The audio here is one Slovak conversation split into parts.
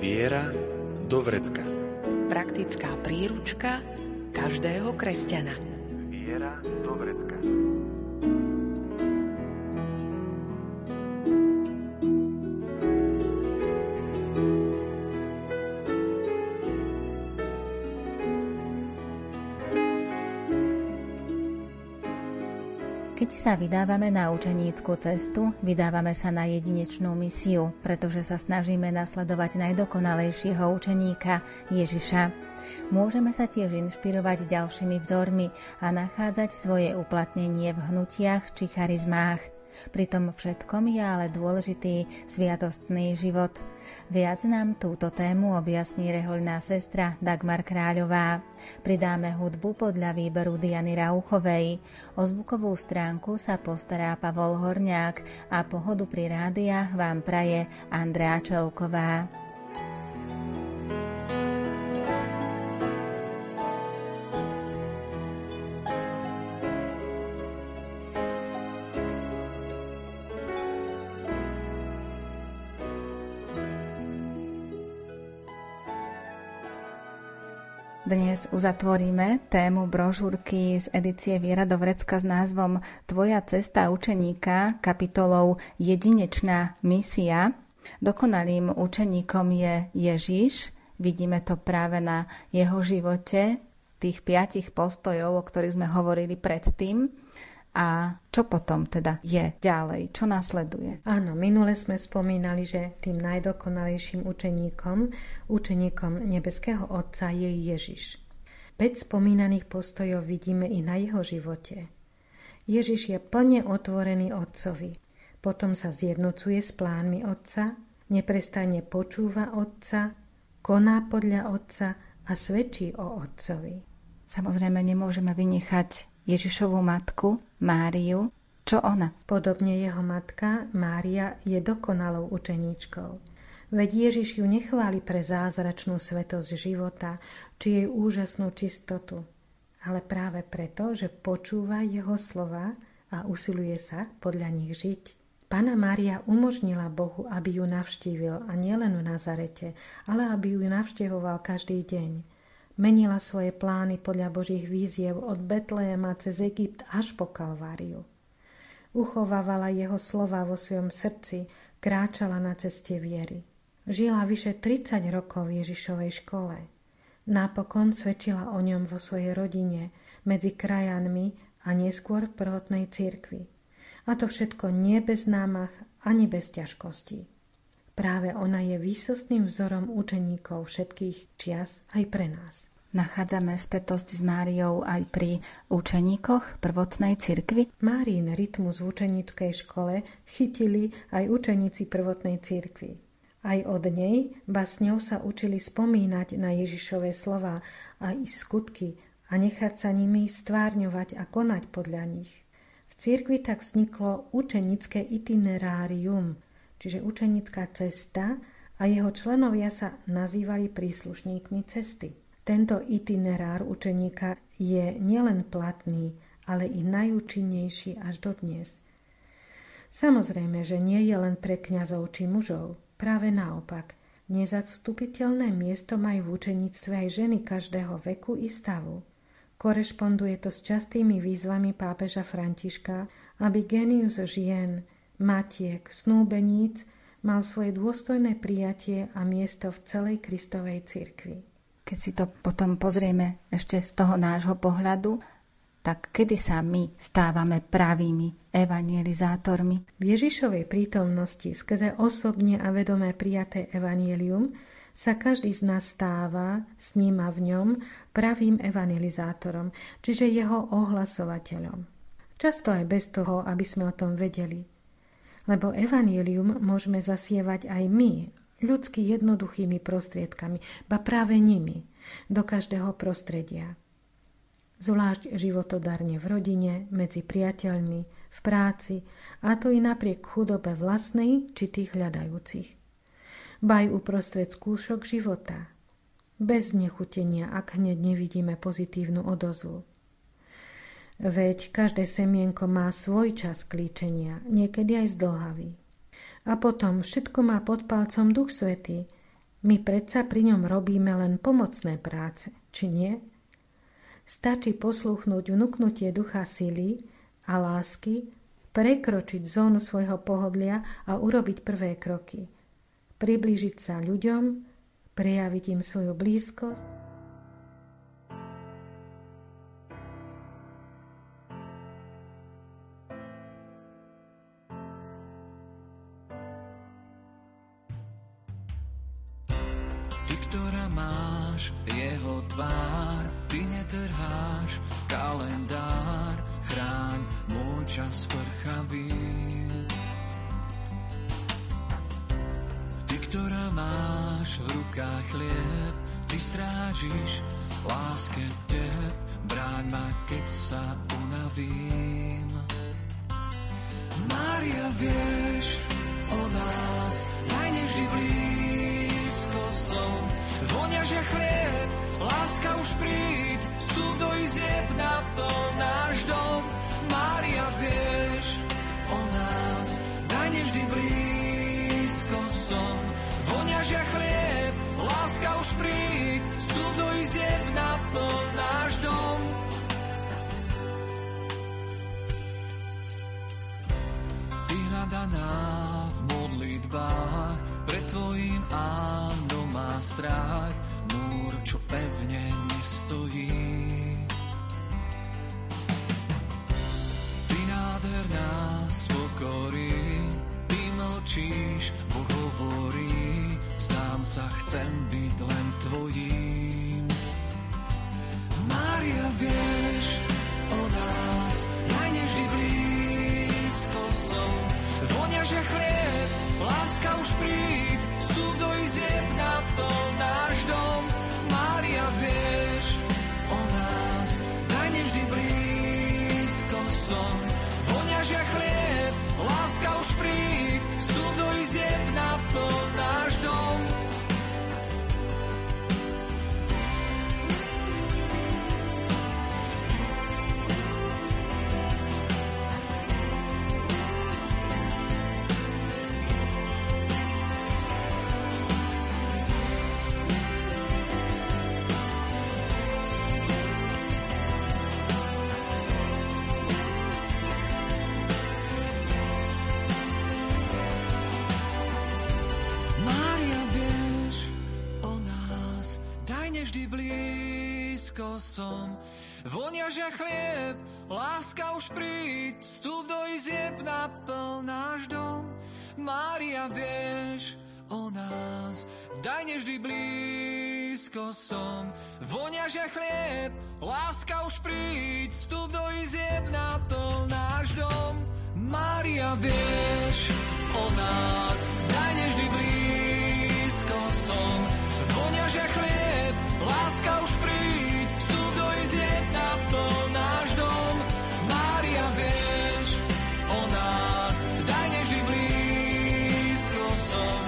Viera do vrecka. Praktická príručka každého kresťana. Viera do vrecka. Keď sa vydávame na učenícku cestu, vydávame sa na jedinečnú misiu, pretože sa snažíme nasledovať najdokonalejšieho učeníka, Ježiša. Môžeme sa tiež inšpirovať ďalšími vzormi a nachádzať svoje uplatnenie v hnutiach či charizmách. Pri tom všetkom je ale dôležitý sviatostný život. Viac nám túto tému objasní rehoľná sestra Dagmar Kráľová. Pridáme hudbu podľa výberu Diany Rauchovej. O zvukovú stránku sa postará Pavol Horniák a pohodu pri rádiách vám praje Andrea Čelková. Dnes uzatvoríme tému brožúrky z edície Viera do vrecka s názvom Tvoja cesta učeníka, kapitolou Jedinečná misia. Dokonalým učeníkom je Ježiš. Vidíme to práve na jeho živote, tých 5 postojov, o ktorých sme hovorili predtým. A čo potom teda je ďalej? Čo nasleduje? Áno, minule sme spomínali, že tým najdokonalejším učeníkom nebeského Otca je Ježiš. 5 spomínaných postojov vidíme i na jeho živote. Ježiš je plne otvorený Otcovi. Potom sa zjednocuje s plánmi Otca, neprestane počúva Otca, koná podľa Otca a svedčí o Otcovi. Samozrejme nemôžeme vynechať Ježišovú matku, Máriu. Čo ona? Podobne jeho matka, Mária, je dokonalou učeníčkou. Veď Ježiš ju nechváli pre zázračnú svetosť života, či jej úžasnú čistotu, ale práve preto, že počúva jeho slova a usiluje sa podľa nich žiť. Panna Mária umožnila Bohu, aby ju navštívil, a nielen v Nazarete, ale aby ju navštevoval každý deň. Menila svoje plány podľa Božích víziev od Betlehema cez Egypt až po Kalváriu. Uchovávala jeho slova vo svojom srdci, kráčala na ceste viery. Žila vyše 30 rokov v Ježišovej škole. Napokon svedčila o ňom vo svojej rodine, medzi krajanmi a neskôr v prvotnej cirkvi. A to všetko nie bez námah ani bez ťažkostí. Práve ona je výsostným vzorom učeníkov všetkých čias aj pre nás. Nachádzame spätosť s Máriou aj pri učeníkoch prvotnej cirkvi. Márin rytmus v učeníckej škole chytili aj učeníci prvotnej cirkvi. Aj od nej basňou sa učili spomínať na Ježišove slová a i skutky a nechať sa nimi stvárňovať a konať podľa nich. V cirkvi tak vzniklo učenícke itinerárium, čiže učenická cesta, a jeho členovia sa nazývali príslušníkmi cesty. Tento itinerár učeníka je nielen platný, ale i najúčinnejší až dodnes. Samozrejme, že nie je len pre kňazov či mužov. Práve naopak, nezastupiteľné miesto majú v učeníctve aj ženy každého veku i stavu. Korešponduje to s častými výzvami pápeža Františka, aby génius žien, matiek, snúbeníc mal svoje dôstojné prijatie a miesto v celej Kristovej cirkvi. Keď si to potom pozrieme ešte z toho nášho pohľadu, tak kedy sa my stávame pravými evangelizátormi? V Ježišovej prítomnosti skrze osobne a vedomé prijaté evangelium sa každý z nás stáva s ním a v ňom pravým evangelizátorom, čiže jeho ohlasovateľom. Často aj bez toho, aby sme o tom vedeli. Lebo evanjelium môžeme zasievať aj my, ľudsky jednoduchými prostriedkami, ba práve nimi, do každého prostredia. zvlášť životodarne v rodine, medzi priateľmi, v práci, a to i napriek chudobe vlastnej či tých hľadajúcich. Baj uprostred skúšok života, bez znechutenia, ak hneď nevidíme pozitívnu odozvu. Veď každé semienko má svoj čas klíčenia, niekedy aj zdlhavý. A potom všetko má pod palcom Duch Svätý. My predsa pri ňom robíme len pomocné práce, či nie? Stačí poslúchnuť vnuknutie ducha sily a lásky, prekročiť zónu svojho pohodlia a urobiť prvé kroky. Priblížiť sa ľuďom, prejaviť im svoju blízkosť. Ty, ktorá máš jeho tvár, ty netrháš kalendár, chráň môj čas prchavý. Ty, ktorá máš v rukách chlieb, ty strážiš láske teb, bráň ma, keď sa unavím. Mária, vieš o nás najneždy blízko som, vonia, že chlieb, láska už príď, vstup do izieb, naplň náš dom. Mária, vieš o nás najneždy blízko som, vonia, že chlieb, láska už príď, vstup do izieb, naplň náš dom. Ty hľadaná modlitbách, pred tvojím áno má strach, múr, čo pevne nestojí. Ty nádherná spokorí, ty mlčíš, Boh hovorí, sám sa chcem byť len tvojím. Mária, vieš o nás, najneždy blízko som, vonia, že chlieb, láska už príď, vstup do izieb, naplň náš dom. Mária, vieš o nás, najneždy blízko som, vonia, že chlieb, láska už príď, vstup do izieb, naplň náš dom. Som. Vonia, že chlieb, láska už príď, vstup do izieb, naplň náš dom. Mária, vieš o nás, najneždy blízko som. Vonia, že chlieb, láska už príď, vstup do izieb, naplň náš dom. Mária, vieš o nás, najneždy blízko som. Vonia, že chlieb, láska už príď, izieb, naplň náš dom. Mária, vieš o nás, najneždy blízko som,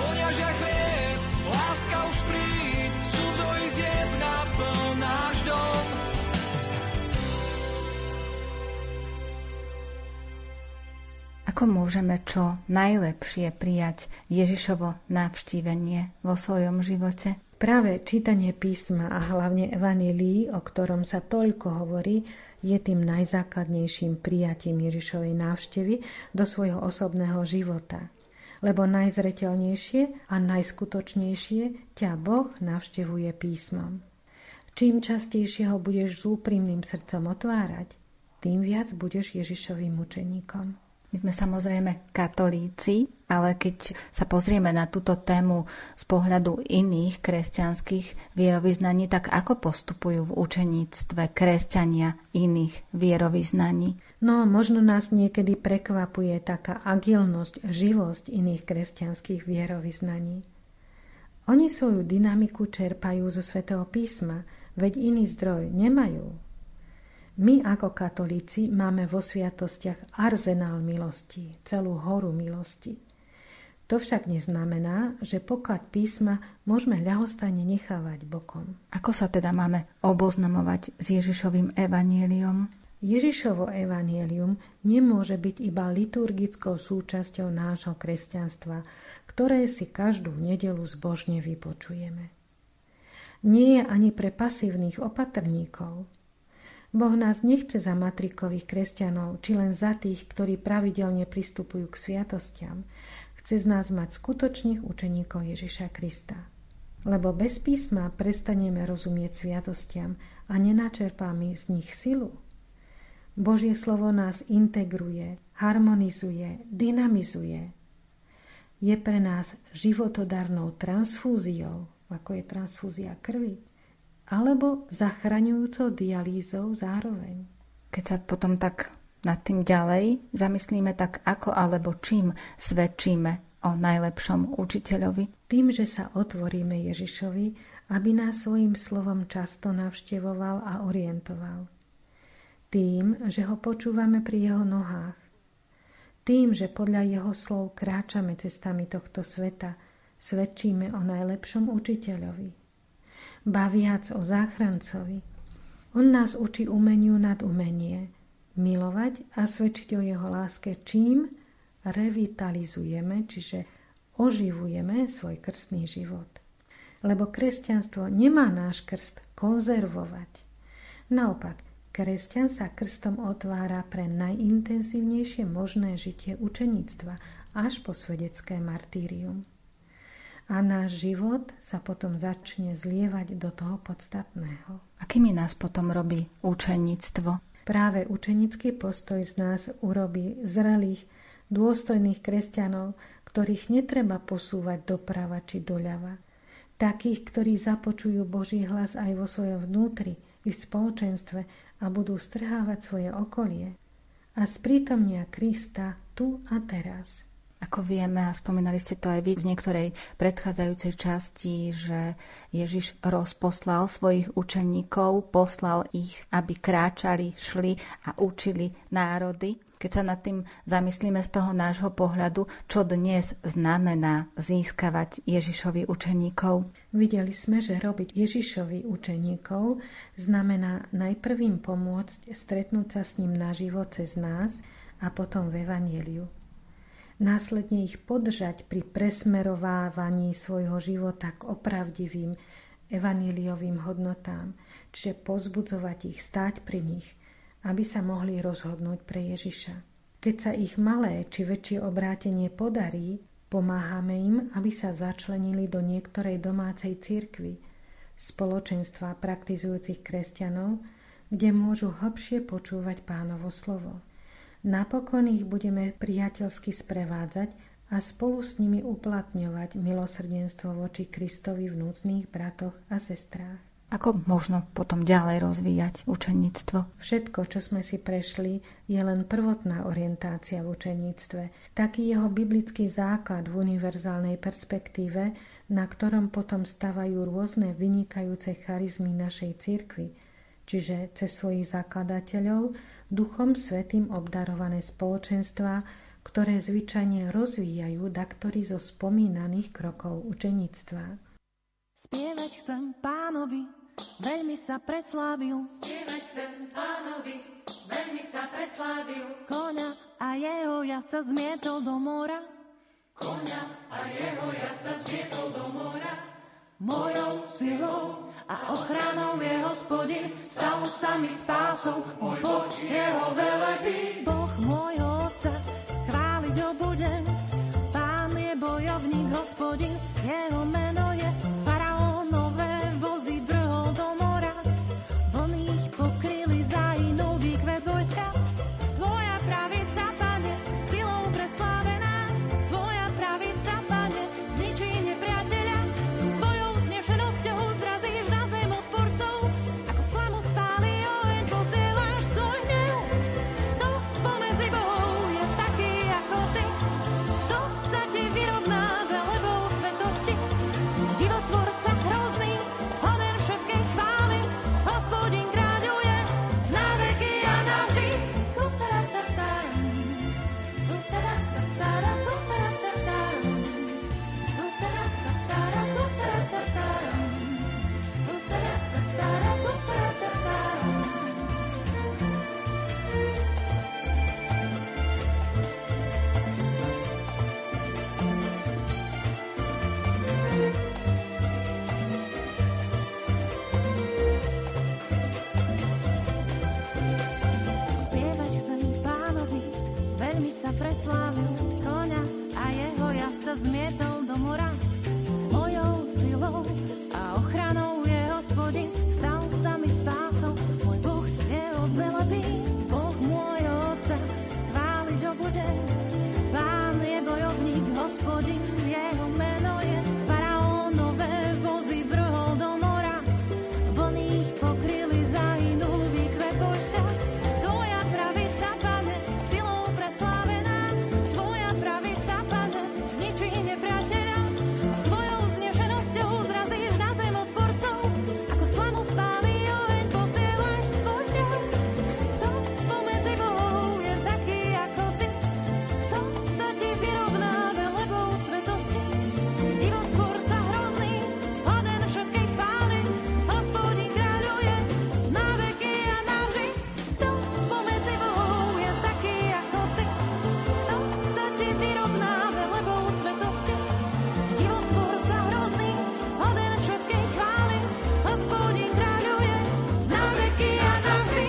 vonia, že chlieb, láska už príď, vstup do izieb, naplň náš dom. Ako môžeme čo najlepšie prijať Ježišovo navštívenie vo svojom živote? Práve čítanie písma a hlavne evanjelií, o ktorom sa toľko hovorí, je tým najzákladnejším prijatím Ježišovej návštevy do svojho osobného života. Lebo najzreteľnejšie a najskutočnejšie ťa Boh navštevuje písmom. Čím častejšie ho budeš s úprimným srdcom otvárať, tým viac budeš Ježišovým učeníkom. My sme samozrejme katolíci, ale keď sa pozrieme na túto tému z pohľadu iných kresťanských vierovyznaní, tak ako postupujú v učeníctve kresťania iných vierovyznaní? No, možno nás niekedy prekvapuje taká agilnosť, živosť iných kresťanských vierovyznaní. Oni svoju dynamiku čerpajú zo Svätého písma, veď iný zdroj nemajú. My ako katolíci máme vo sviatostiach arzenál milosti, celú horu milosti. To však neznamená, že poklad písma môžeme ľahostajne nechávať bokom. Ako sa teda máme oboznamovať s Ježišovým evanjeliom? Ježišovo evanjelium nemôže byť iba liturgickou súčasťou nášho kresťanstva, ktoré si každú nedeľu zbožne vypočujeme. Nie je ani pre pasívnych opatrníkov. Boh nás nechce za matrikových kresťanov, či len za tých, ktorí pravidelne pristupujú k sviatostiam. Chce z nás mať skutočných učeníkov Ježiša Krista. Lebo bez písma prestaneme rozumieť sviatostiam a nenačerpáme z nich silu. Božie slovo nás integruje, harmonizuje, dynamizuje. Je pre nás životodarnou transfúziou, ako je transfúzia krvi, alebo zachraňujúcou dialýzou zároveň. Keď sa potom tak nad tým ďalej zamyslíme, tak ako alebo čím svedčíme o najlepšom učiteľovi? Tým, že sa otvoríme Ježišovi, aby nás svojím slovom často navštevoval a orientoval. Tým, že ho počúvame pri jeho nohách. Tým, že podľa jeho slov kráčame cestami tohto sveta, svedčíme o najlepšom učiteľovi. Ba viac o záchrancovi. On nás učí umeniu nad umenie, milovať a svedčiť o jeho láske, čím revitalizujeme, čiže oživujeme svoj krstný život. Lebo kresťanstvo nemá náš krst konzervovať. Naopak, kresťan sa krstom otvára pre najintenzívnejšie možné žitie učeníctva až po svedecké martýrium. A náš život sa potom začne zlievať do toho podstatného. Akými nás potom robí učeníctvo? Práve učenícky postoj z nás urobí zrelých, dôstojných kresťanov, ktorých netreba posúvať doprava či doľava. Takých, ktorí započujú Boží hlas aj vo svojom vnútri, ich spoločenstve a budú strhávať svoje okolie. A sprítomnia Krista tu a teraz. Ako vieme, a spomínali ste to aj vy v niektorej predchádzajúcej časti, že Ježiš rozposlal svojich učeníkov, poslal ich, aby kráčali, šli a učili národy. Keď sa nad tým zamyslíme z toho nášho pohľadu, čo dnes znamená získavať Ježišovi učeníkov? Videli sme, že robiť Ježišovi učeníkov znamená najprv im pomôcť stretnúť sa s ním naživo cez nás a potom v evanjeliu. Následne ich podržať pri presmerovávaní svojho života k opravdivým evanjeliovým hodnotám, čiže pozbudzovať ich, stáť pri nich, aby sa mohli rozhodnúť pre Ježiša. Keď sa ich malé či väčšie obrátenie podarí, pomáhame im, aby sa začlenili do niektorej domácej cirkvi, spoločenstva praktizujúcich kresťanov, kde môžu hlbšie počúvať Pánovo slovo. Napokon ich budeme priateľsky sprevádzať a spolu s nimi uplatňovať milosrdenstvo voči Kristovi v núcnych bratoch a sestrách. Ako možno potom ďalej rozvíjať učeníctvo? Všetko, čo sme si prešli, je len prvotná orientácia v učeníctve, taký jeho biblický základ v univerzálnej perspektíve, na ktorom potom stavajú rôzne vynikajúce charizmy našej cirkvi, čiže cez svojich zakladateľov, Duchom Svätým obdarované spoločenstvá, ktoré zvyčajne rozvíjajú daktory zo spomínaných krokov učeníctva. Spievať chcem Pánovi, veľmi sa preslávil. Spievať chcem Pánovi, veľmi sa preslávil. Koňa a jeho ja sa zmietol do mora. Koňa a jeho ja sa zmietol do mora. Mojou silou a ochranou je Hospodin, stalo sa mi spásou, môj Boh jeho velebí. Boh môjho otca, chváliť ho budem, Pán je bojovník, Hospodin, jeho meno je faraónové vozy drhol do mora, vlny ich pokryli záhynový kvet vojska. Tvoja pravica, Pane, silou preslávená, Tvoja pravica, Pane, zničí nepriateľa. zmietol do mora. Mojou silou a ochranou je Hospodin, stal sa mi spásou. Môj Boh je odvelebí, Boh môj Otca, chváliť ho budem. Pán je bojovník, Hospodin, jeho meno je. Faraónové vozy vrhol do mora, vlny ich pokryli, zahynú výkve vojska. Tvoja pravica, Pane, silou preslávená, Tvoja pravica, Pane, zničí nepriateľa. Svojou znešenosťou zrazíš na zem odporcov, ako slamu spálí oheň, posielaš svoj hnev. Kto spomedzi bohov je taký ako Ty? Kto sa Ti vyrovná velebou svetosti? Divotvorca hrozný, hoden všetkých pály, Hospodin kráľuje na veky a navždy. Kto spomedzi bohov je taký ako Ty? Kto sa Ti vyrovná velebou svetosti? Divotvorca hrozný, hoden všetkých chvály, Hospodin kráľuje na veky a navždy.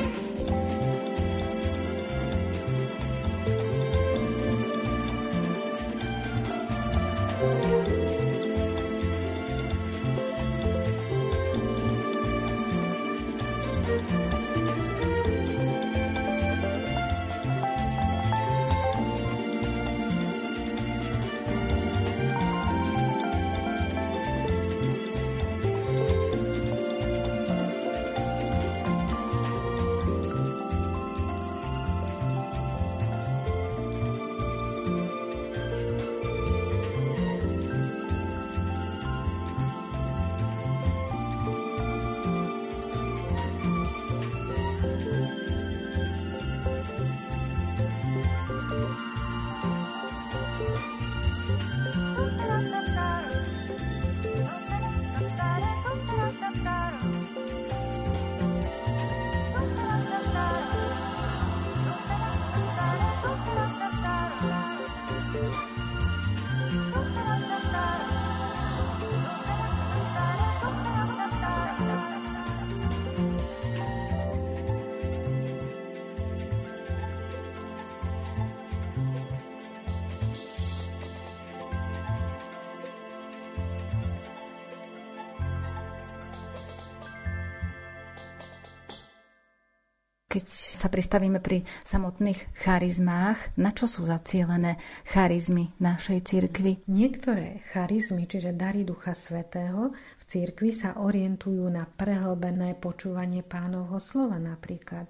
Keď sa pristavíme pri samotných charizmách, na čo sú zacielené charizmy našej cirkvi? Niektoré charizmy, čiže dary Ducha Svätého, v cirkvi sa orientujú na prehlbené počúvanie Pánovho slova napríklad.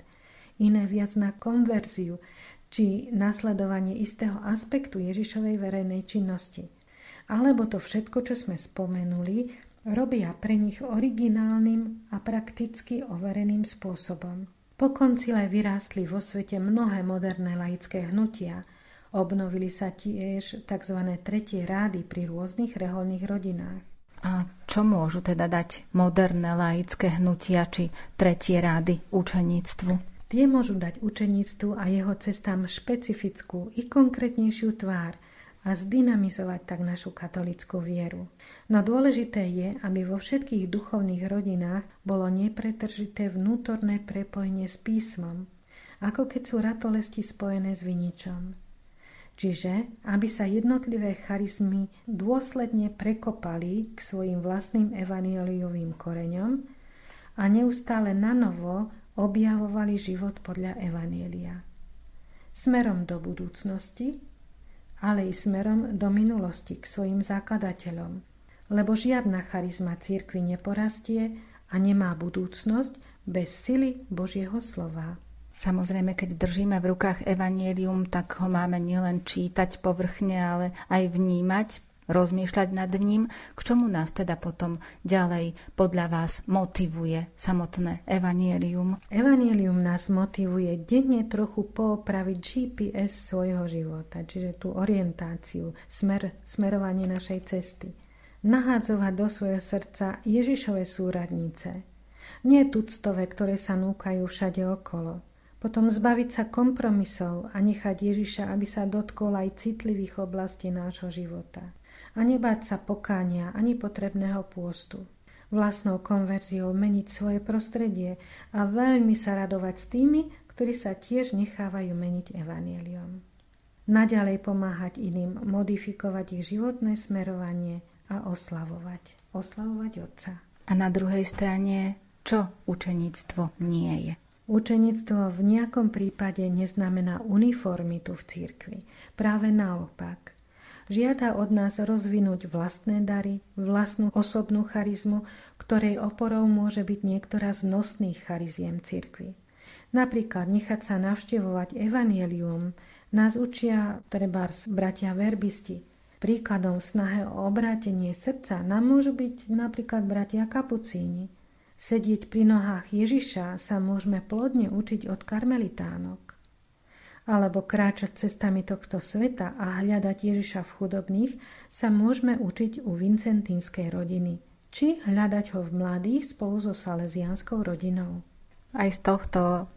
Iné viac na konverziu, či nasledovanie istého aspektu Ježišovej verejnej činnosti. Alebo to všetko, čo sme spomenuli, robia pre nich originálnym a prakticky overeným spôsobom. Po koncile vyrástli vo svete mnohé moderné laické hnutia. Obnovili sa tiež tzv. Tretie rády pri rôznych reholných rodinách. A čo môžu teda dať moderné laické hnutia či tretie rády učeníctvu? Tie môžu dať učeníctvu a jeho cestám špecifickú i konkrétnejšiu tvár a zdynamizovať tak našu katolícku vieru. No dôležité je, aby vo všetkých duchovných rodinách bolo nepretržité vnútorné prepojenie s písmom, ako keď sú ratolesti spojené s viničom. Čiže, aby sa jednotlivé charizmy dôsledne prekopali k svojim vlastným evanjeliovým koreňom a neustále nanovo objavovali život podľa evanjelia. Smerom do budúcnosti, ale i smerom do minulosti k svojim zakladateľom, lebo žiadna charizma cirkvi neporastie a nemá budúcnosť bez sily Božieho slova. Samozrejme, keď držíme v rukách evanjelium, tak ho máme nielen čítať povrchne, ale aj vnímať, rozmýšľať nad ním, k čomu nás teda potom ďalej podľa vás motivuje samotné evanjelium. Evanjelium nás motivuje denne trochu poopraviť GPS svojho života, čiže tú orientáciu, smerovanie našej cesty. Nahádzovať do svojho srdca Ježišove súradnice. Nie tuctové, ktoré sa núkajú všade okolo. Potom zbaviť sa kompromisov a nechať Ježiša, aby sa dotkol aj citlivých oblastí nášho života. A nebáť sa pokánia ani potrebného pôstu. Vlastnou konverziou meniť svoje prostredie a veľmi sa radovať s tými, ktorí sa tiež nechávajú meniť evanjeliom. naďalej pomáhať iným, modifikovať ich životné smerovanie a oslavovať Otca. A na druhej strane, čo učeníctvo nie je? Učeníctvo v nejakom prípade neznamená uniformitu v cirkvi. Práve naopak. Žiada od nás rozvinúť vlastné dary, vlastnú osobnú charizmu, ktorej oporou môže byť niektorá z nosných chariziem cirkvi. Napríklad nechať sa navštevovať evanjelium nás učia trebárs bratia verbisti. Príkladom v snahe o obrátenie srdca nám môžu byť napríklad bratia kapucíni. Sedieť pri nohách Ježiša sa môžeme plodne učiť od karmelitánok. Alebo kráčať cestami tohto sveta a hľadať Ježiša v chudobných sa môžeme učiť u vincentínskej rodiny, či hľadať ho v mladých spolu so salesianskou rodinou. Aj z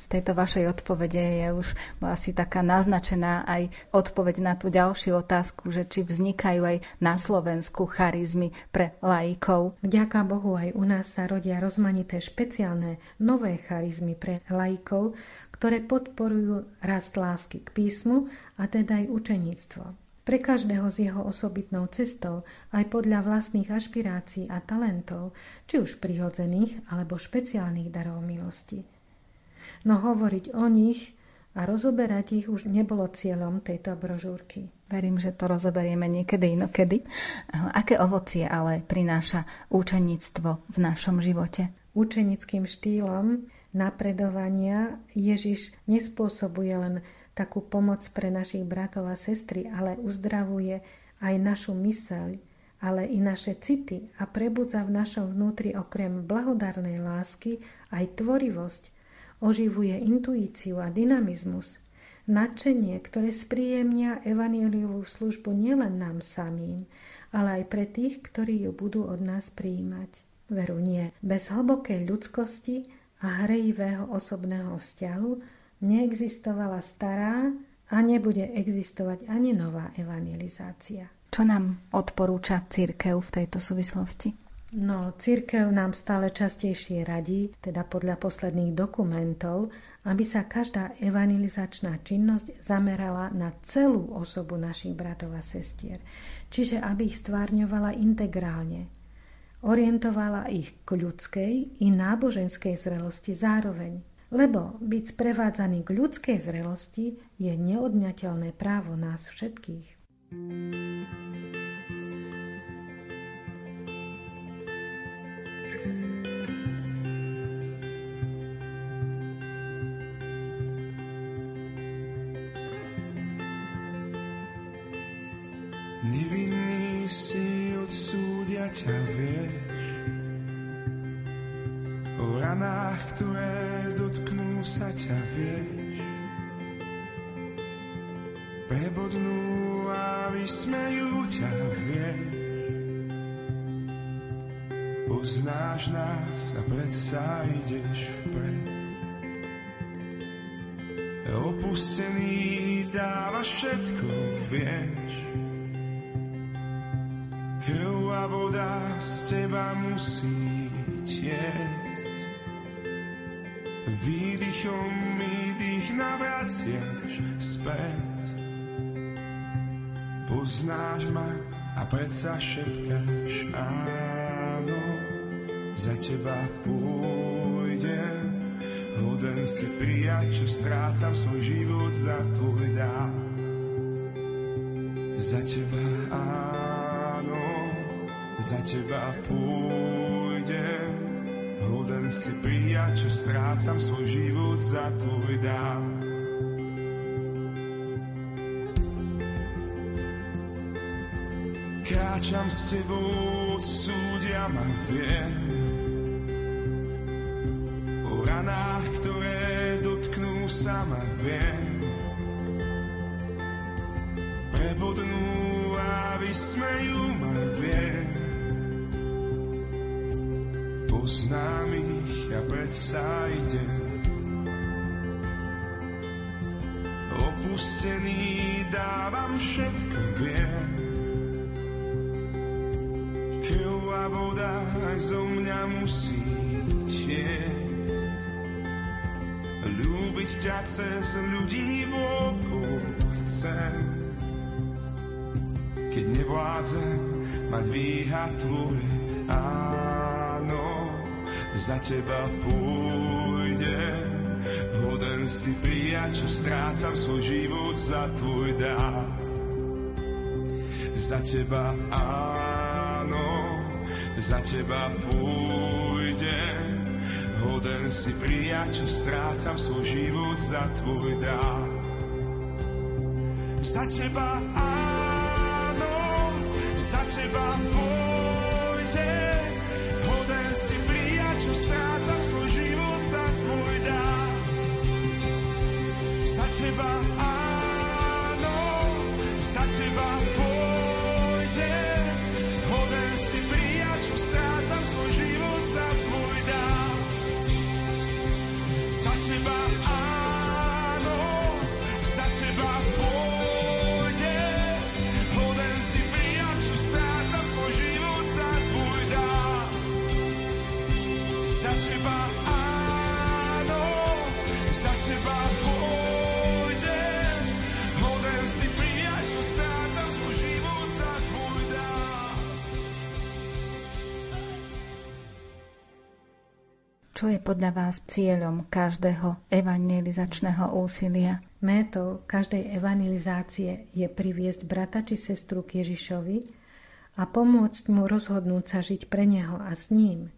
tejto vašej odpovede je už asi taká naznačená aj odpoveď na tú ďalšiu otázku, že či vznikajú aj na Slovensku charizmy pre laikov. Vďaka Bohu aj u nás sa rodia rozmanité špeciálne nové charizmy pre laikov, ktoré podporujú rast lásky k písmu a teda aj učeníctvo. Pre každého s jeho osobitnou cestou, aj podľa vlastných ašpirácií a talentov, či už prirodzených alebo špeciálnych darov milosti. No hovoriť o nich a rozoberať ich už nebolo cieľom tejto brožúrky. Verím, že to rozoberieme niekedy inokedy. Aké ovocie ale prináša učeníctvo v našom živote? Učenickým štýlom napredovania Ježiš nespôsobuje len takú pomoc pre našich bratov a sestry, ale uzdravuje aj našu myseľ, ale i naše city a prebudza v našom vnútri okrem blahodarnej lásky aj tvorivosť, oživuje intuíciu a dynamizmus, nadšenie, ktoré spríjemnia evanjeliovú službu nielen nám samým, ale aj pre tých, ktorí ju budú od nás prijímať. Veru nie, bez hlbokej ľudskosti a hrejivého osobného vzťahu neexistovala stará a nebude existovať ani nová evangelizácia. Čo nám odporúča cirkev v tejto súvislosti? No, cirkev nám stále častejšie radí, teda podľa posledných dokumentov, aby sa každá evangelizačná činnosť zamerala na celú osobu našich bratov a sestier. Čiže aby ich stvárňovala integrálne. Orientovala ich k ľudskej i náboženskej zrelosti zároveň. Lebo byť sprevádzaný k ľudskej zrelosti je neodňateľné právo nás všetkých. Nevinný si odsúdia ťa, vieš, o ranách, ktoré dotknú sa ťa, vieš, prebodnú a vysmejú ťa, vieš, poznáš nás a predsa ideš vpred, opustený dávaš všetko, vieš, krv a voda z teba musí tiecť. Výdychom výdych navraciaš späť. Poznáš ma a predsa šepkáš áno. Za teba pôjdem. Hoden si prijať, čo strácam svoj život za tvoj dár. Za teba áno. Za teba pôjdem. Hoden si prijať, čo strácam svoj život za tvoj dár. Kráčam s tebou, odsúdia ma, viem, o ranách, ktoré dotknú sa ma, viem, prebodnú a vysmejú ma, viem, poznám ich a predsa idem. Opustený dávam všetko, viem, krv a voda aj zo mňa musí tiec. Ľúbiť ťa cez ľudí v oku chcem. keď nevládzem mať výhľad tvoj, áno, za teba pôjdem. Hoden si prijať, čo strácam svoj život za tvoj dár. Za teba áno, za teba pôjdem. Hoden si prijať, čo strácam svoj život za tvoj dár. Za teba áno, za teba pôjdem. Hoden si prijať, čo strácam svoj život za tvoj dár. Za teba áno, za teba pôjdem. Hoden si prijať, čo strácam svoj život za tvoj dár. Za teba áno, za teba pôjdem. Hoden si prijať, čo strácam svoj život za tvoj dár. Za teba áno, za teba pôjdem. Čo je podľa vás cieľom každého evangelizačného úsilia? Métou každej evangelizácie je priviesť brata či sestru k Ježišovi a pomôcť mu rozhodnúť sa žiť pre neho a s ním.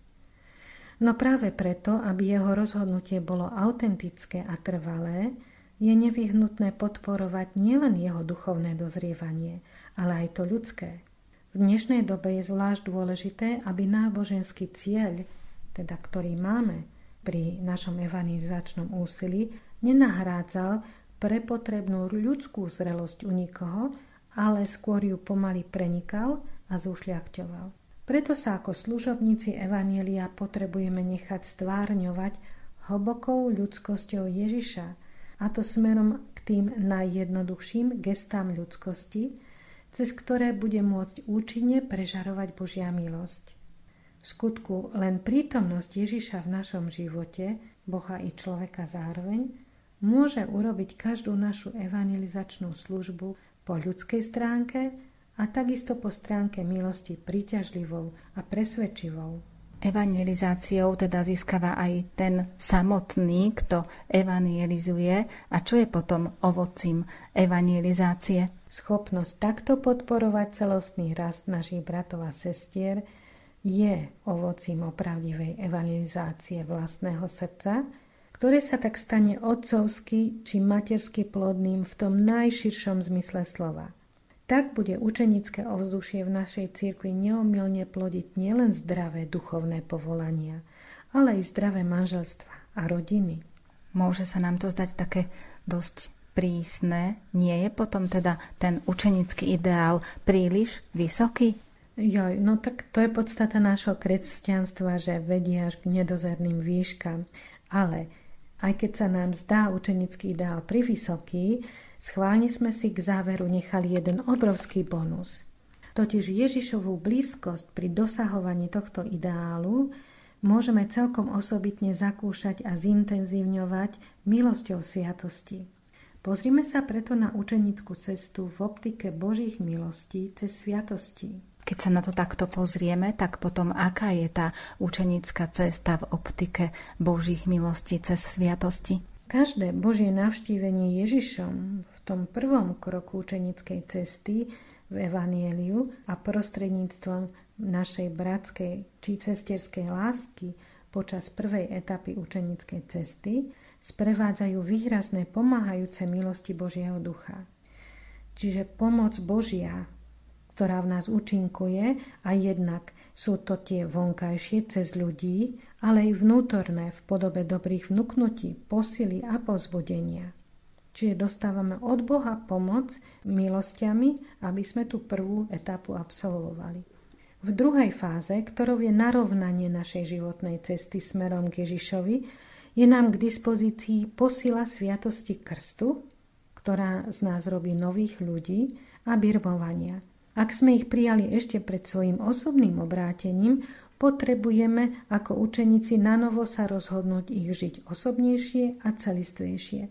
No práve preto, aby jeho rozhodnutie bolo autentické a trvalé, je nevyhnutné podporovať nielen jeho duchovné dozrievanie, ale aj to ľudské. V dnešnej dobe je zvlášť dôležité, aby náboženský cieľ, teda ktorý máme pri našom evangelizačnom úsilí, nenahrádzal prepotrebnú ľudskú zrelosť u nikoho, ale skôr ju pomaly prenikal a zúšľachťoval. Preto sa ako služobníci evanjelia potrebujeme nechať stvárňovať hlbokou ľudskosťou Ježiša, a to smerom k tým najjednoduchším gestám ľudskosti, cez ktoré bude môcť účinne prežarovať Božia milosť. V skutku len prítomnosť Ježiša v našom živote, Boha i človeka zároveň, môže urobiť každú našu evangelizačnú službu po ľudskej stránke a takisto po stránke milosti príťažlivou a presvedčivou. Evangelizáciou teda získava aj ten samotný, kto evangelizuje, a čo je potom ovocím evangelizácie? Schopnosť takto podporovať celostný rast našich bratov a sestier je ovocím opravdivej evangelizácie vlastného srdca, ktoré sa tak stane otcovsky či matersky plodným v tom najširšom zmysle slova. Tak bude učenické ovzdušie v našej cirkvi neomylne plodiť nielen zdravé duchovné povolania, ale aj zdravé manželstva a rodiny. Môže sa nám to zdať také dosť prísne. Nie je potom teda ten učenický ideál príliš vysoký? Joj, no tak to je podstata nášho kresťanstva, že vedie až k nedozerným výškam. Ale aj keď sa nám zdá učenický ideál privysoký, schválne sme si k záveru nechali jeden obrovský bonus. Totiž Ježišovú blízkosť pri dosahovaní tohto ideálu môžeme celkom osobitne zakúšať a zintenzívňovať milosťou sviatosti. Pozrime sa preto na učenickú cestu v optike Božích milostí cez sviatosti. Keď sa na to takto pozrieme, tak potom aká je tá učenická cesta v optike Božích milostí cez sviatosti? Každé Božie navštívenie Ježišom v tom prvom kroku učenickej cesty v evanjeliu a prostredníctvom našej bratskej či sesterskej lásky počas prvej etapy učenickej cesty sprevádzajú výrazné pomáhajúce milosti Božieho ducha. Čiže pomoc Božia, ktorá v nás účinkuje, a jednak sú to tie vonkajšie cez ľudí, ale aj vnútorné v podobe dobrých vnuknutí, posily a povzbudenia. Čiže dostávame od Boha pomoc milosťami, aby sme tú prvú etapu absolvovali. V druhej fáze, ktorou je narovnanie našej životnej cesty smerom k Ježišovi, je nám k dispozícii posila sviatosti krstu, ktorá z nás robí nových ľudí, a birmovania. Ak sme ich prijali ešte pred svojim osobným obrátením, potrebujeme ako učeníci nanovo sa rozhodnúť ich žiť osobnejšie a celistvejšie,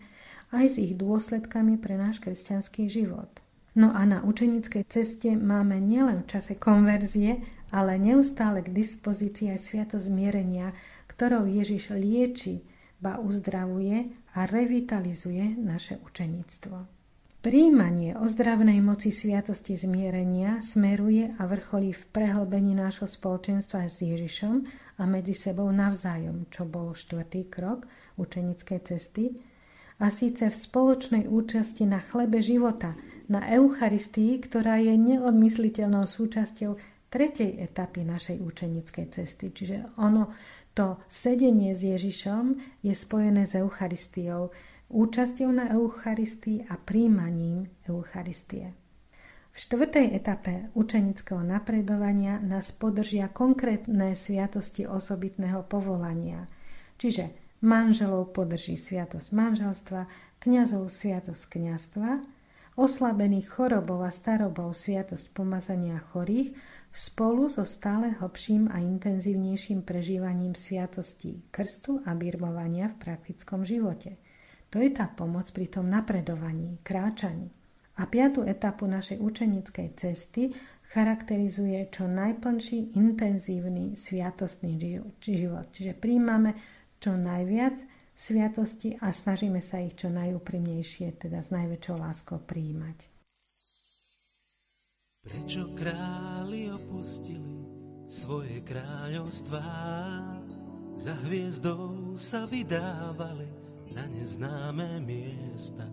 aj s ich dôsledkami pre náš kresťanský život. No a na učenickej ceste máme nielen v čase konverzie, ale neustále k dispozícii aj sviatosť zmierenia, ktorou Ježiš lieči, ba uzdravuje a revitalizuje naše učeníctvo. Prijímanie ozdravnej moci sviatosti zmierenia smeruje a vrcholí v prehlbení nášho spoločenstva s Ježišom a medzi sebou navzájom, čo bol štvrtý krok učenickej cesty, a síce v spoločnej účasti na chlebe života, na Eucharistii, ktorá je neodmysliteľnou súčasťou tretej etapy našej učenickej cesty. Čiže ono, to sedenie s Ježišom, je spojené s Eucharistiou, účasťou na Eucharistii a príjmaním Eucharistie. V štvrtej etape učenického napredovania nás podržia konkrétne sviatosti osobitného povolania. Čiže manželov podrží sviatosť manželstva, kňazov sviatosť kňazstva, oslabených chorobou a starobou sviatosť pomazania chorých spolu so stále hlbším a intenzívnejším prežívaním sviatostí krstu a birmovania v praktickom živote. To je tá pomoc pri tom napredovaní, kráčaní. A piatu etapu našej učenickej cesty charakterizuje čo najplnší intenzívny sviatostný život. Čiže príjmame čo najviac sviatosti a snažíme sa ich čo najúprimnejšie, teda s najväčšou láskou prijímať. Prečo králi opustili svoje kráľovstvá? Za hviezdou sa vydávali na neznáme miesta.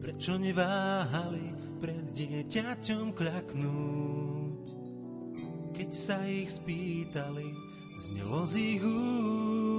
Prečo neváhali pred dieťaťom kľaknúť? Keď sa ich spýtali, znelo z ich úst.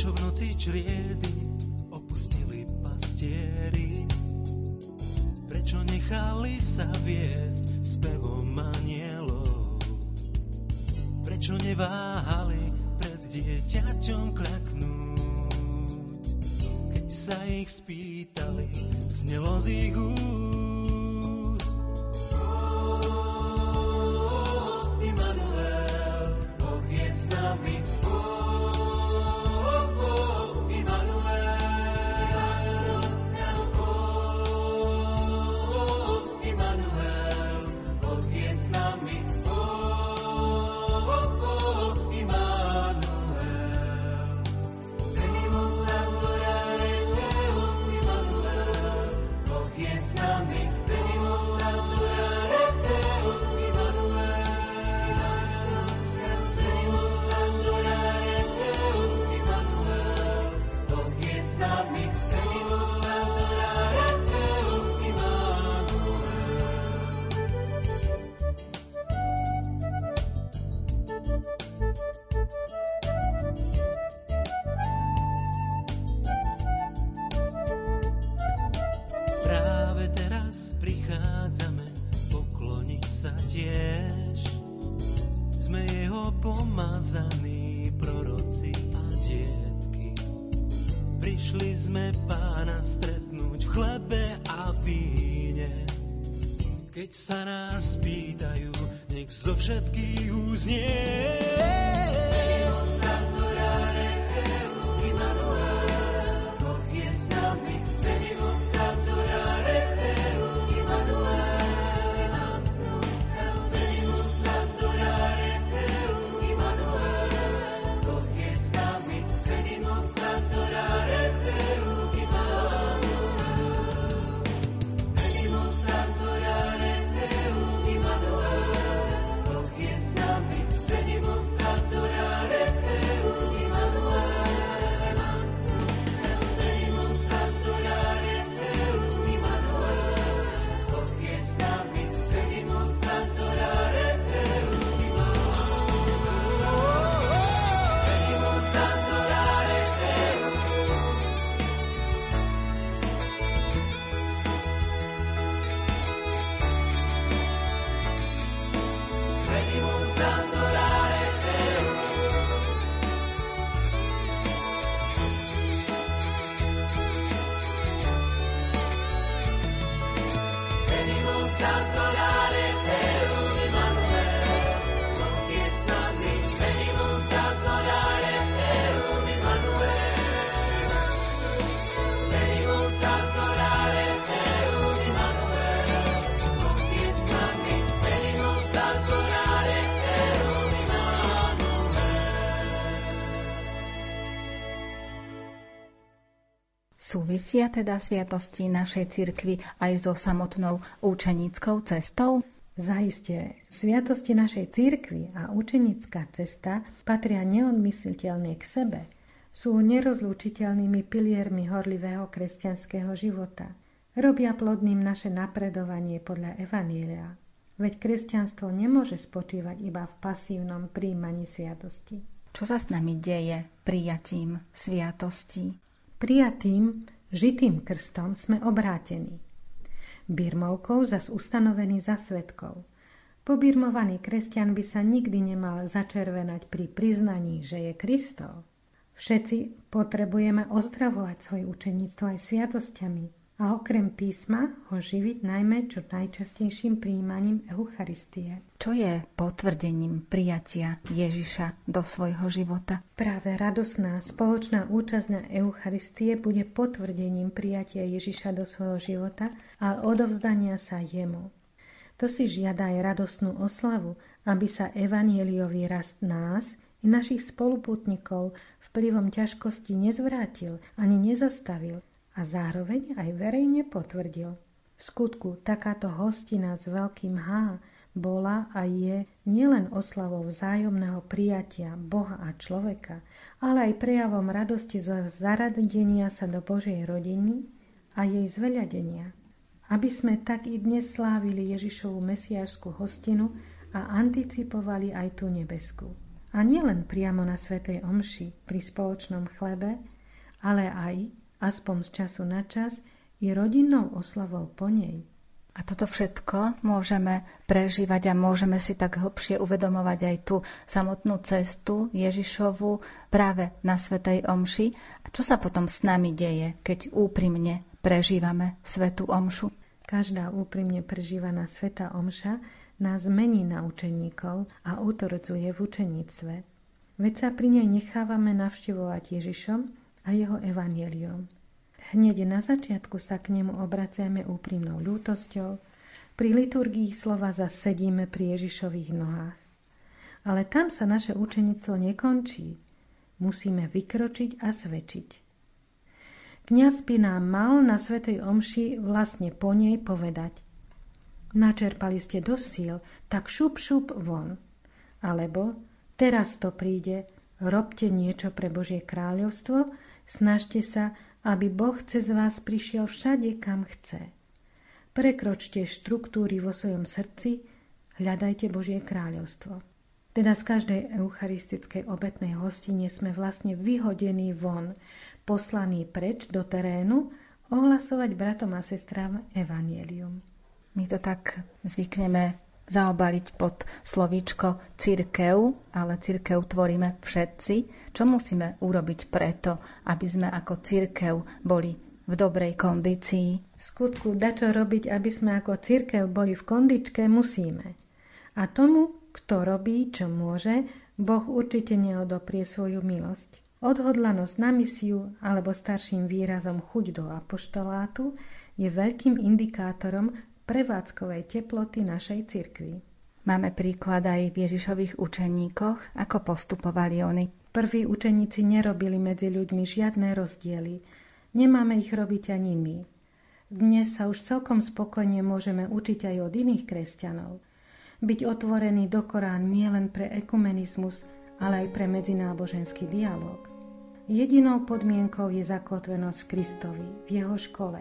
Čo v noci čriedy opustili pastieri? Prečo nechali sa viesť spevom anielov? Prečo neváhali pred dieťaťom kľaknúť? Keď sa ich spýtali, znelo z ich úst. Oh, Immanuel, Boh je s nami. Pomazaní proroci a dietky, prišli sme Pána stretnúť v chlebe a víne. Keď sa nás pýtajú, nech zo všetkých uznie. Súvisia teda sviatosti našej cirkvi aj so samotnou učeníckou cestou? Zaiste, sviatosti našej cirkvi a učenícka cesta patria neodmysliteľne k sebe. Sú nerozlučiteľnými piliermi horlivého kresťanského života. Robia plodným naše napredovanie podľa Evanília. Veď kresťanstvo nemôže spočívať iba v pasívnom príjmaní sviatosti. Čo sa s nami deje prijatím sviatostí? Prijatým, žitým krstom sme obrátení. Birmovkou zas ustanovení za svedkov. Pobirmovaný kresťan by sa nikdy nemal začervenať pri priznaní, že je Kristov. Všetci potrebujeme ozdravovať svoje učeníctvo aj sviatosťami a okrem písma ho živiť najmä čo najčastejším prijímaním Eucharistie. Čo je potvrdením prijatia Ježiša do svojho života? Práve radosná spoločná účasť na Eucharistie bude potvrdením prijatia Ježiša do svojho života a odovzdania sa jemu. To si žiada aj radosnú oslavu, aby sa evanjeliový rast nás i našich spolupútnikov vplyvom ťažkosti nezvrátil ani nezastavil a zároveň aj verejne potvrdil. V skutku takáto hostina s veľkým H bola a je nielen oslavou vzájomného prijatia Boha a človeka, ale aj prejavom radosti zo zaradenia sa do Božej rodiny a jej zveľadenia. Aby sme tak i dnes slávili Ježišovu mesiášskú hostinu a anticipovali aj tú nebeskú. A nielen priamo na svätej omši pri spoločnom chlebe, ale aj, aspoň z času na čas, i rodinnou oslavou po nej. A toto všetko môžeme prežívať a môžeme si tak hlbšie uvedomovať aj tú samotnú cestu Ježišovu práve na svätej omši. A čo sa potom s nami deje, keď úprimne prežívame svätú omšu? Každá úprimne prežívaná svätá omša nás mení na učeníkov a utvrdzuje v učeníctve. Veď sa pri nej nechávame navštevovať Ježišom a jeho evanjeliom. Hneď na začiatku sa k nemu obraciame úprimnou ľútosťou, pri liturgii slova zasedíme pri Ježišových nohách. Ale tam sa naše učeníctvo nekončí. Musíme vykročiť a svedčiť. Kňaz by nám mal na svätej omši vlastne po nej povedať: načerpali ste dosť síl, tak šup, šup von. Alebo teraz to príde, robte niečo pre Božie kráľovstvo, snažte sa, aby Boh cez vás prišiel všade, kam chce. Prekročte štruktúry vo svojom srdci, hľadajte Božie kráľovstvo. Teda z každej eucharistickej obetnej hostine sme vlastne vyhodení von, poslaní preč do terénu, ohlasovať bratom a sestrám evanjelium. My to tak zvykneme zaobaliť pod slovíčko cirkev, ale cirkev tvoríme všetci. Čo musíme urobiť preto, aby sme ako cirkev boli v dobrej kondícii? V skutku, dačo robiť, aby sme ako cirkev boli v kondičke, musíme. A tomu, kto robí, čo môže, Boh určite neodoprie svoju milosť. Odhodlanosť na misiu, alebo starším výrazom chuť do apoštolátu, je veľkým indikátorom prevádzkovej teploty našej cirkvi. Máme príklad aj v Ježišových učeníkoch, ako postupovali oni. Prví učeníci nerobili medzi ľuďmi žiadne rozdiely. Nemáme ich robiť ani my. Dnes sa už celkom spokojne môžeme učiť aj od iných kresťanov. Byť otvorený do Korán nie len pre ekumenizmus, ale aj pre medzináboženský dialog. Jedinou podmienkou je zakotvenosť v Kristovi, v jeho škole.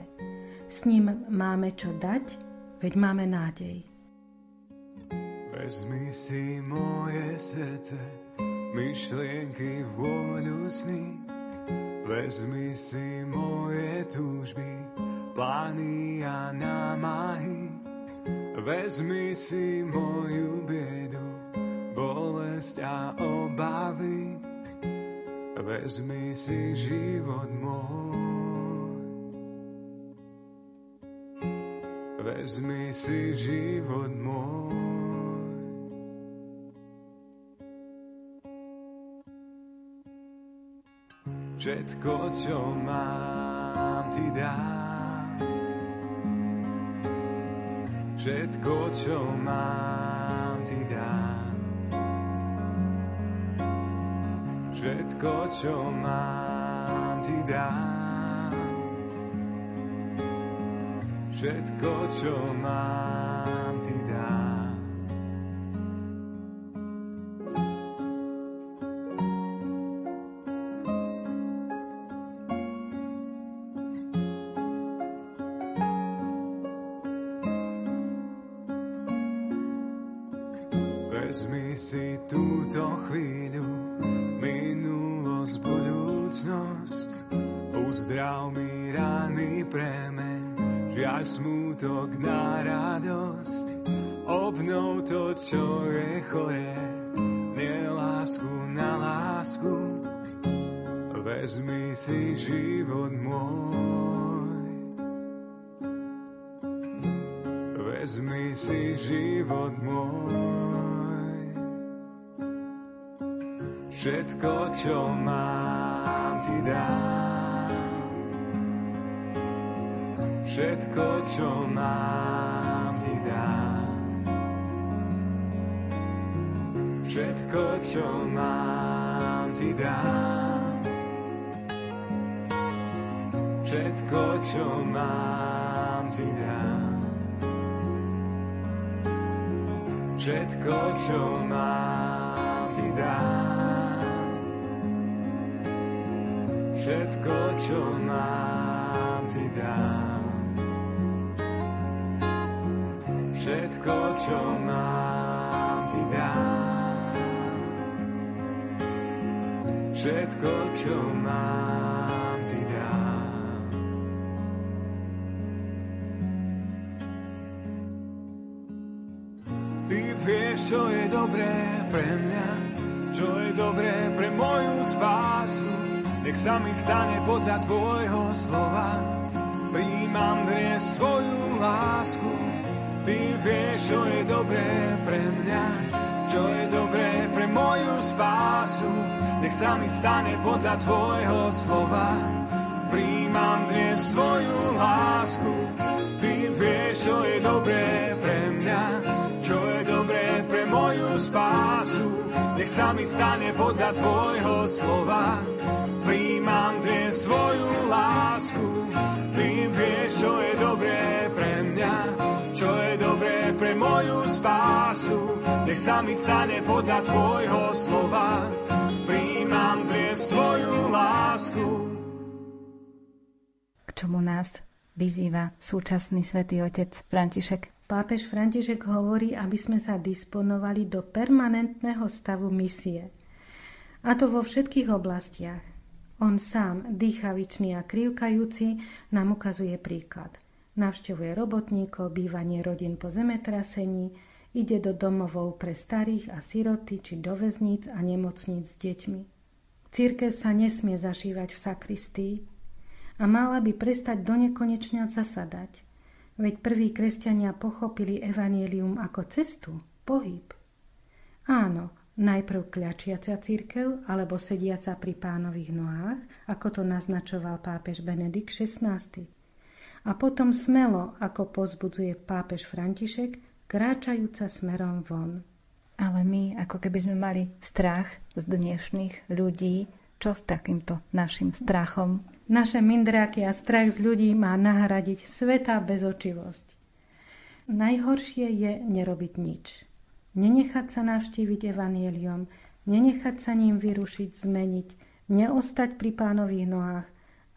S ním máme čo dať, veď máme nádej. Vezmi si moje srdce, myšlienky, vôľu, sny. Vezmi si moje túžby, plány a námahy. Vezmi si moju biedu, bolesť a obavy. Vezmi si život môj. Vezmi si život môj. Všetko, čo mám, ti dám. Všetko, čo mám, ti dám. Všetko, čo mám, ti dám. všetko, čo mám, Ty dám. Vezmi si túto chvíľu, minulosť, budúcnosť, uzdrav mi rany, premeň žiaľ, smútok na radosť, obnov to, čo je choré, nelásku na lásku. Vezmi si život môj, vezmi si život môj. Všetko, čo mám, Ti dám. Všetko, čo mám, Ti dám. Všetko, čo mám, Ti dám. Všetko, čo mám, Ti dám. Všetko, čo mám, Ti dám. Všetko, čo mám, Ti dám. Všetko, čo mám, Ti dám. Všetko, čo mám, Ti dám. Ty vieš, čo je dobré pre mňa, čo je dobré pre moju spásu. Nech sa mi stane podľa Tvojho slova, prijímam dnes Tvoju lásku. Ty vieš, čo je dobré pre mňa, čo je dobré pre moju spásu. Nech sa mi stane podľa Tvojho slova, prijímam dnes Tvoju lásku. Ty vieš, čo je dobré pre mňa, čo je dobré pre moju spásu. Nech sa mi stane podľa Tvojho slova, príjmam dnes Tvoju lásku. Ty vieš, čo je dobré pre mňa, čo je dobré pre moju spásu. Nech sa mi stane podľa Tvojho slova, príjmam dnes Tvoju lásku. K čomu nás vyzýva súčasný svätý otec František? Pápež František hovorí, aby sme sa disponovali do permanentného stavu misie. A to vo všetkých oblastiach. On sám, dýchavičný a krivkajúci, nám ukazuje príklad. Navštevuje robotníkov, bývanie rodín po zemetrasení, ide do domovov pre starých a siroty či do väzníc a nemocníc s deťmi. Cirkev sa nesmie zašívať v sakristii a mala by prestať donekonečne zasadať. Veď prví kresťania pochopili evanjelium ako cestu, pohyb. Áno, najprv kľačiaca cirkev alebo sediaca pri Pánových nohách, ako to naznačoval pápež Benedikt XVI. A potom smelo, ako povzbudzuje pápež František, kráčajúca smerom von. Ale my, ako keby sme mali strach z dnešných ľudí, čo s takýmto našim strachom? Naše mindráky a strach z ľudí má nahradiť svätá bezočivosť. Najhoršie je nerobiť nič. Nenechať sa navštíviť evanjeliom, nenechať sa ním vyrušiť, zmeniť, neostať pri Pánových nohách,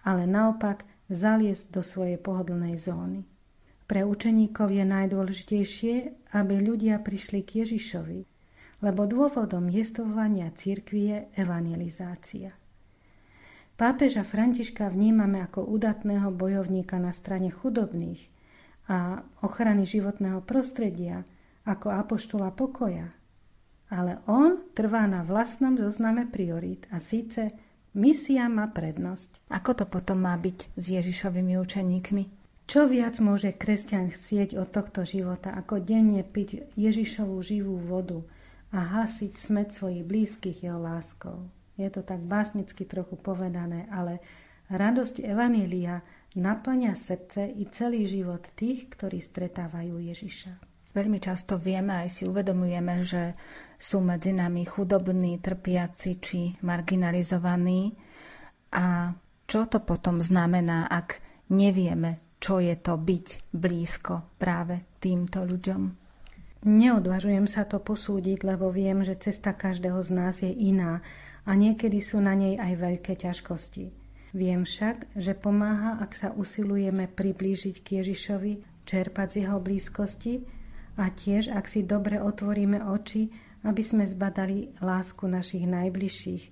ale naopak zaliesť do svojej pohodlnej zóny. Pre učeníkov je najdôležitejšie, aby ľudia prišli k Ježišovi, lebo dôvodom jestvovania cirkvi je evangelizácia. Pápeža Františka vnímame ako udatného bojovníka na strane chudobných a ochrany životného prostredia, ako apoštola pokoja. Ale on trvá na vlastnom zozname priorít a síce misia má prednosť. Ako to potom má byť s Ježišovými učeníkmi? Čo viac môže kresťan chcieť od tohto života, ako denne piť Ježišovú živú vodu a hasiť smäd svojich blízkych jeho láskou. Je to tak básnicky trochu povedané, ale radosť evanjelia naplňa srdce i celý život tých, ktorí stretávajú Ježiša. Veľmi často vieme, aj si uvedomujeme, že sú medzi nami chudobní, trpiaci či marginalizovaní. A čo to potom znamená, ak nevieme čo je to byť blízko práve týmto ľuďom. Neodvažujem sa to posúdiť, lebo viem, že cesta každého z nás je iná a niekedy sú na nej aj veľké ťažkosti. Viem však, že pomáha, ak sa usilujeme priblížiť k Ježišovi, čerpať z jeho blízkosti a tiež, ak si dobre otvoríme oči, aby sme zbadali lásku našich najbližších,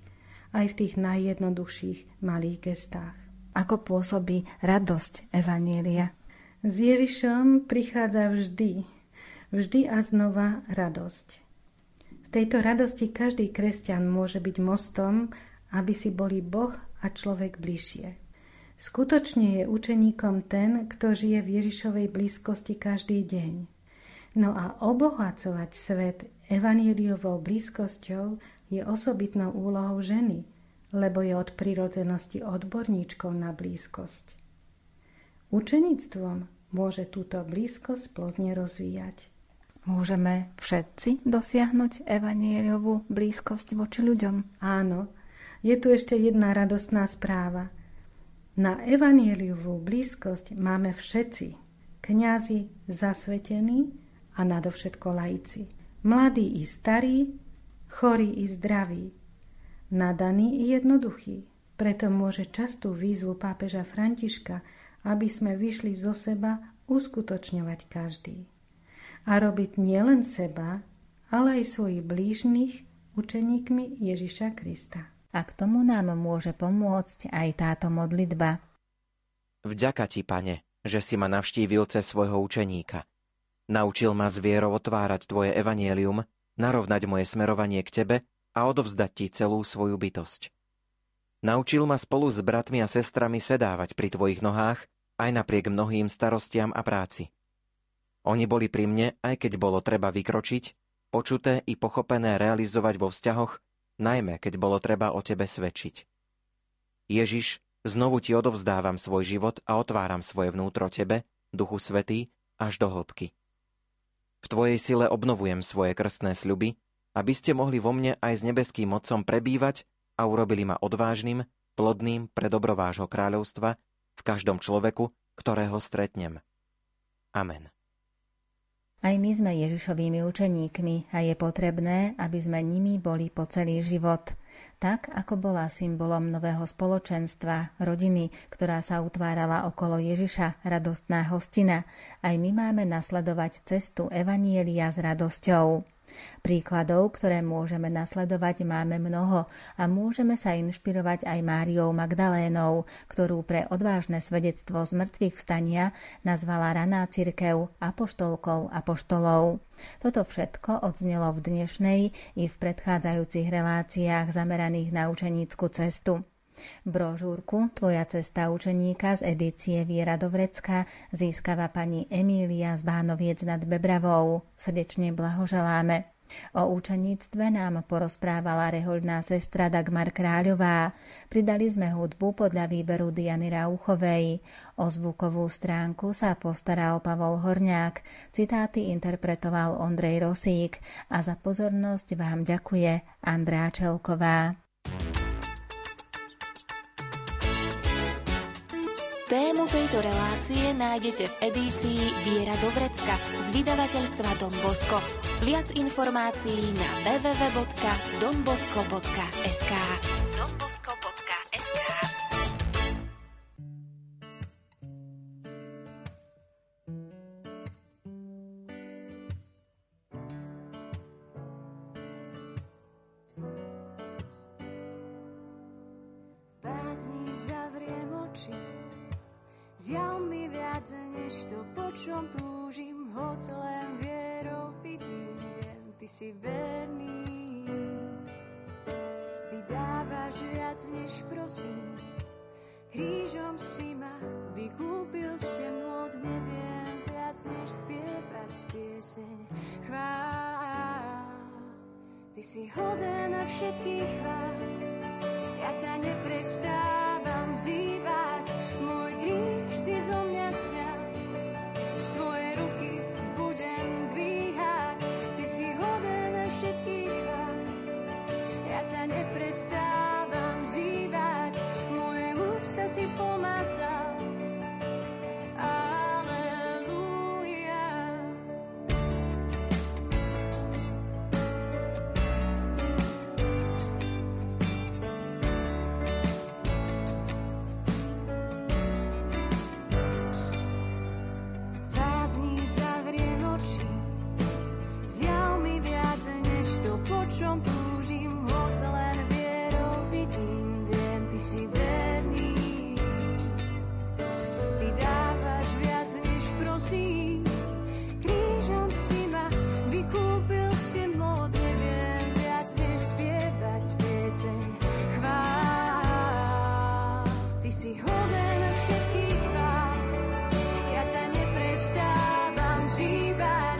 aj v tých najjednoduchších malých gestách. Ako pôsobí radosť Evanjelia? S Ježišom prichádza vždy a znova radosť. V tejto radosti každý kresťan môže byť mostom, aby si boli Boh a človek bližšie. Skutočne je učeníkom ten, kto žije v Ježišovej blízkosti každý deň. No a obohacovať svet evanjeliovou blízkosťou je osobitnou úlohou ženy, lebo je od prirodzenosti odborníčkou na blízkosť. Učeníctvom môže túto blízkosť plodne rozvíjať. Môžeme všetci dosiahnuť evanjeliovú blízkosť voči ľuďom? Áno, je tu ešte jedna radostná správa. Na evanjeliovú blízkosť máme všetci, kňazi, zasvetení a nadovšetko laici, mladí i starí, chorí i zdraví, nadaní i jednoduchí. Preto môže častú výzvu pápeža Františka, aby sme vyšli zo seba, uskutočňovať každý. A robiť nielen seba, ale aj svojich blížnych učeníkmi Ježiša Krista. A k tomu nám môže pomôcť aj táto modlitba. Vďaka ti, Pane, že si ma navštívil cez svojho učeníka. Naučil ma s vierou otvárať tvoje evanjelium, narovnať moje smerovanie k tebe a odovzdať ti celú svoju bytosť. Naučil ma spolu s bratmi a sestrami sedávať pri tvojich nohách, aj napriek mnohým starostiam a práci. Oni boli pri mne, aj keď bolo treba vykročiť, počuté i pochopené realizovať vo vzťahoch, najmä keď bolo treba o tebe svedčiť. Ježiš, znovu ti odovzdávam svoj život a otváram svoje vnútro tebe, Duchu Svätý, až do hĺbky. V tvojej sile obnovujem svoje krstné sľuby, aby ste mohli vo mne aj s nebeským Otcom prebývať a urobili ma odvážnym, plodným pre dobro vášho kráľovstva v každom človeku, ktorého stretnem. Amen. Aj my sme Ježišovými učeníkmi a je potrebné, aby sme nimi boli po celý život. Tak, ako bola symbolom nového spoločenstva, rodiny, ktorá sa utvárala okolo Ježiša, radostná hostina, aj my máme nasledovať cestu Evanjelia s radosťou. Príkladov, ktoré môžeme nasledovať, máme mnoho a môžeme sa inšpirovať aj Máriou Magdalénou, ktorú pre odvážne svedectvo zmŕtvych vstania nazvala raná cirkev apoštolkou apoštolov. Toto všetko odznelo v dnešnej i v predchádzajúcich reláciách zameraných na učenícku cestu. Brožúrku Tvoja cesta učeníka z edície Viera do vrecka získava pani Emília z Bánoviec nad Bebravou. Srdečne blahoželáme. O učeníctve nám porozprávala rehoľná sestra Dagmar Kráľová. Pridali sme hudbu podľa výberu Diany Rauchovej. O zvukovú stránku sa postaral Pavol Horniák. Citáty interpretoval Ondrej Rosík. A za pozornosť vám ďakuje Andrea Čelková. Tému tejto relácie nájdete v edícii Viera do vrecka z vydavateľstva Don Bosco. Viac informácií na www.donbosco.sk. Zjav mi viac než to, po čom túžim, hoď len vierou vidím, viem, ty si verný. Vydávaš viac než prosím, krížom si ma vykúpil z temnôt, neviem viac než spievať pieseň chvál. Ty si hoden na všetkých chvál, ja ťa neprestávam vzývať, môj kríž si zo mňa sňal, svoje ruky budem dvíhať. Ty si hoden všetkých chvál, ja ťa neprestávam žívať. Moje ústa si pomazal. si hoden všetkých chvál, ja ťa neprestávam žívať.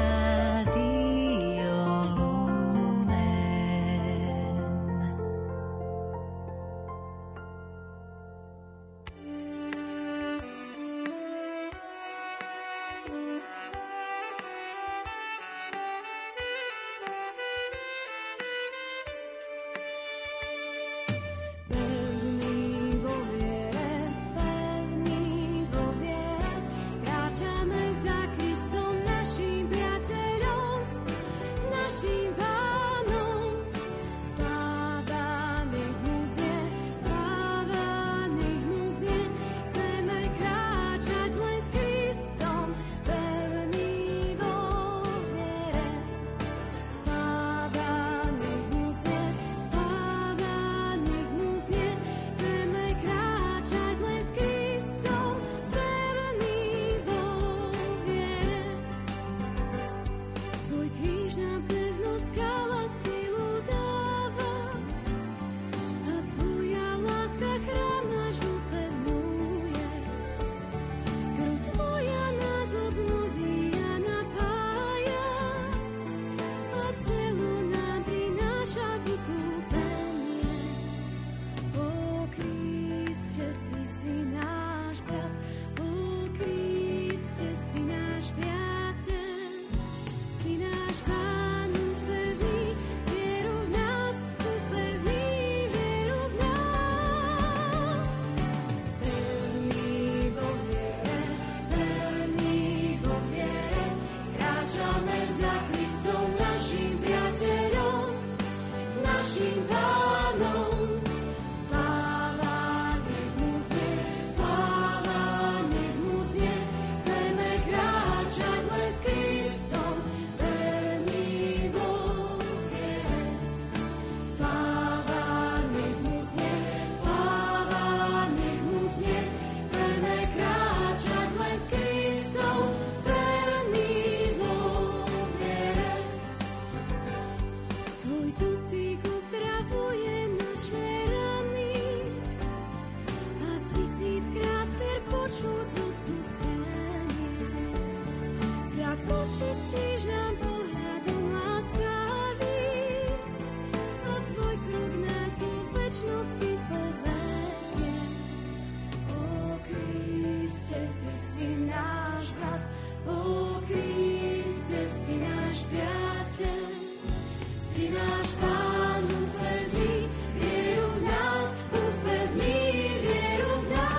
Vieru v nás, upevni vieru v nás.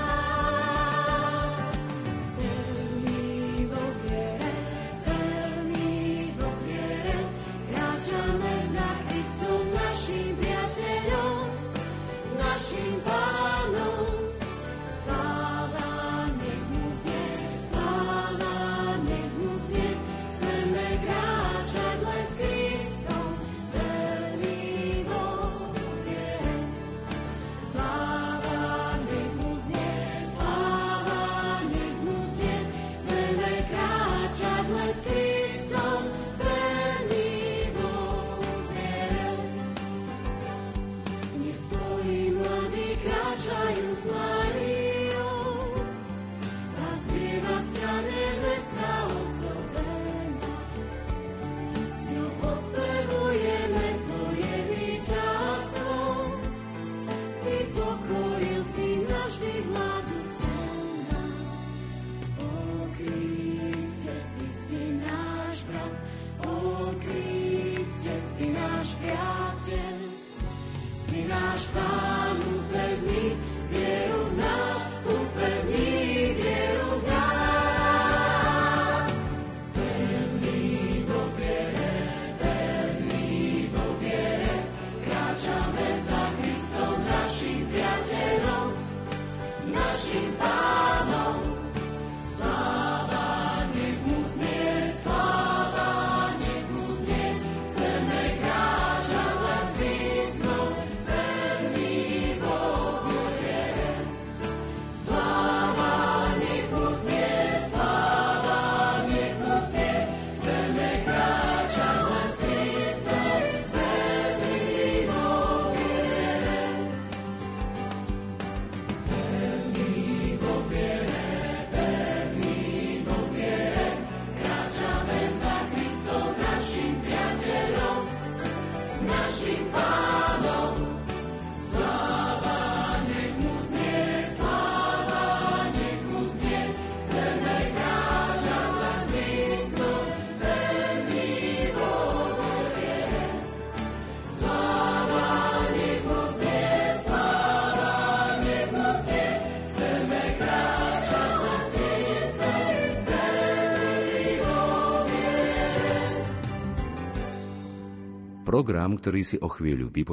náš Pán upevní, vieru v nás upevní, vieru v nás. Pevný vo viere, kráčame za Kristom, našim priateľom, našim Pánom. Program, ktorý si o chvíľu vypočujete.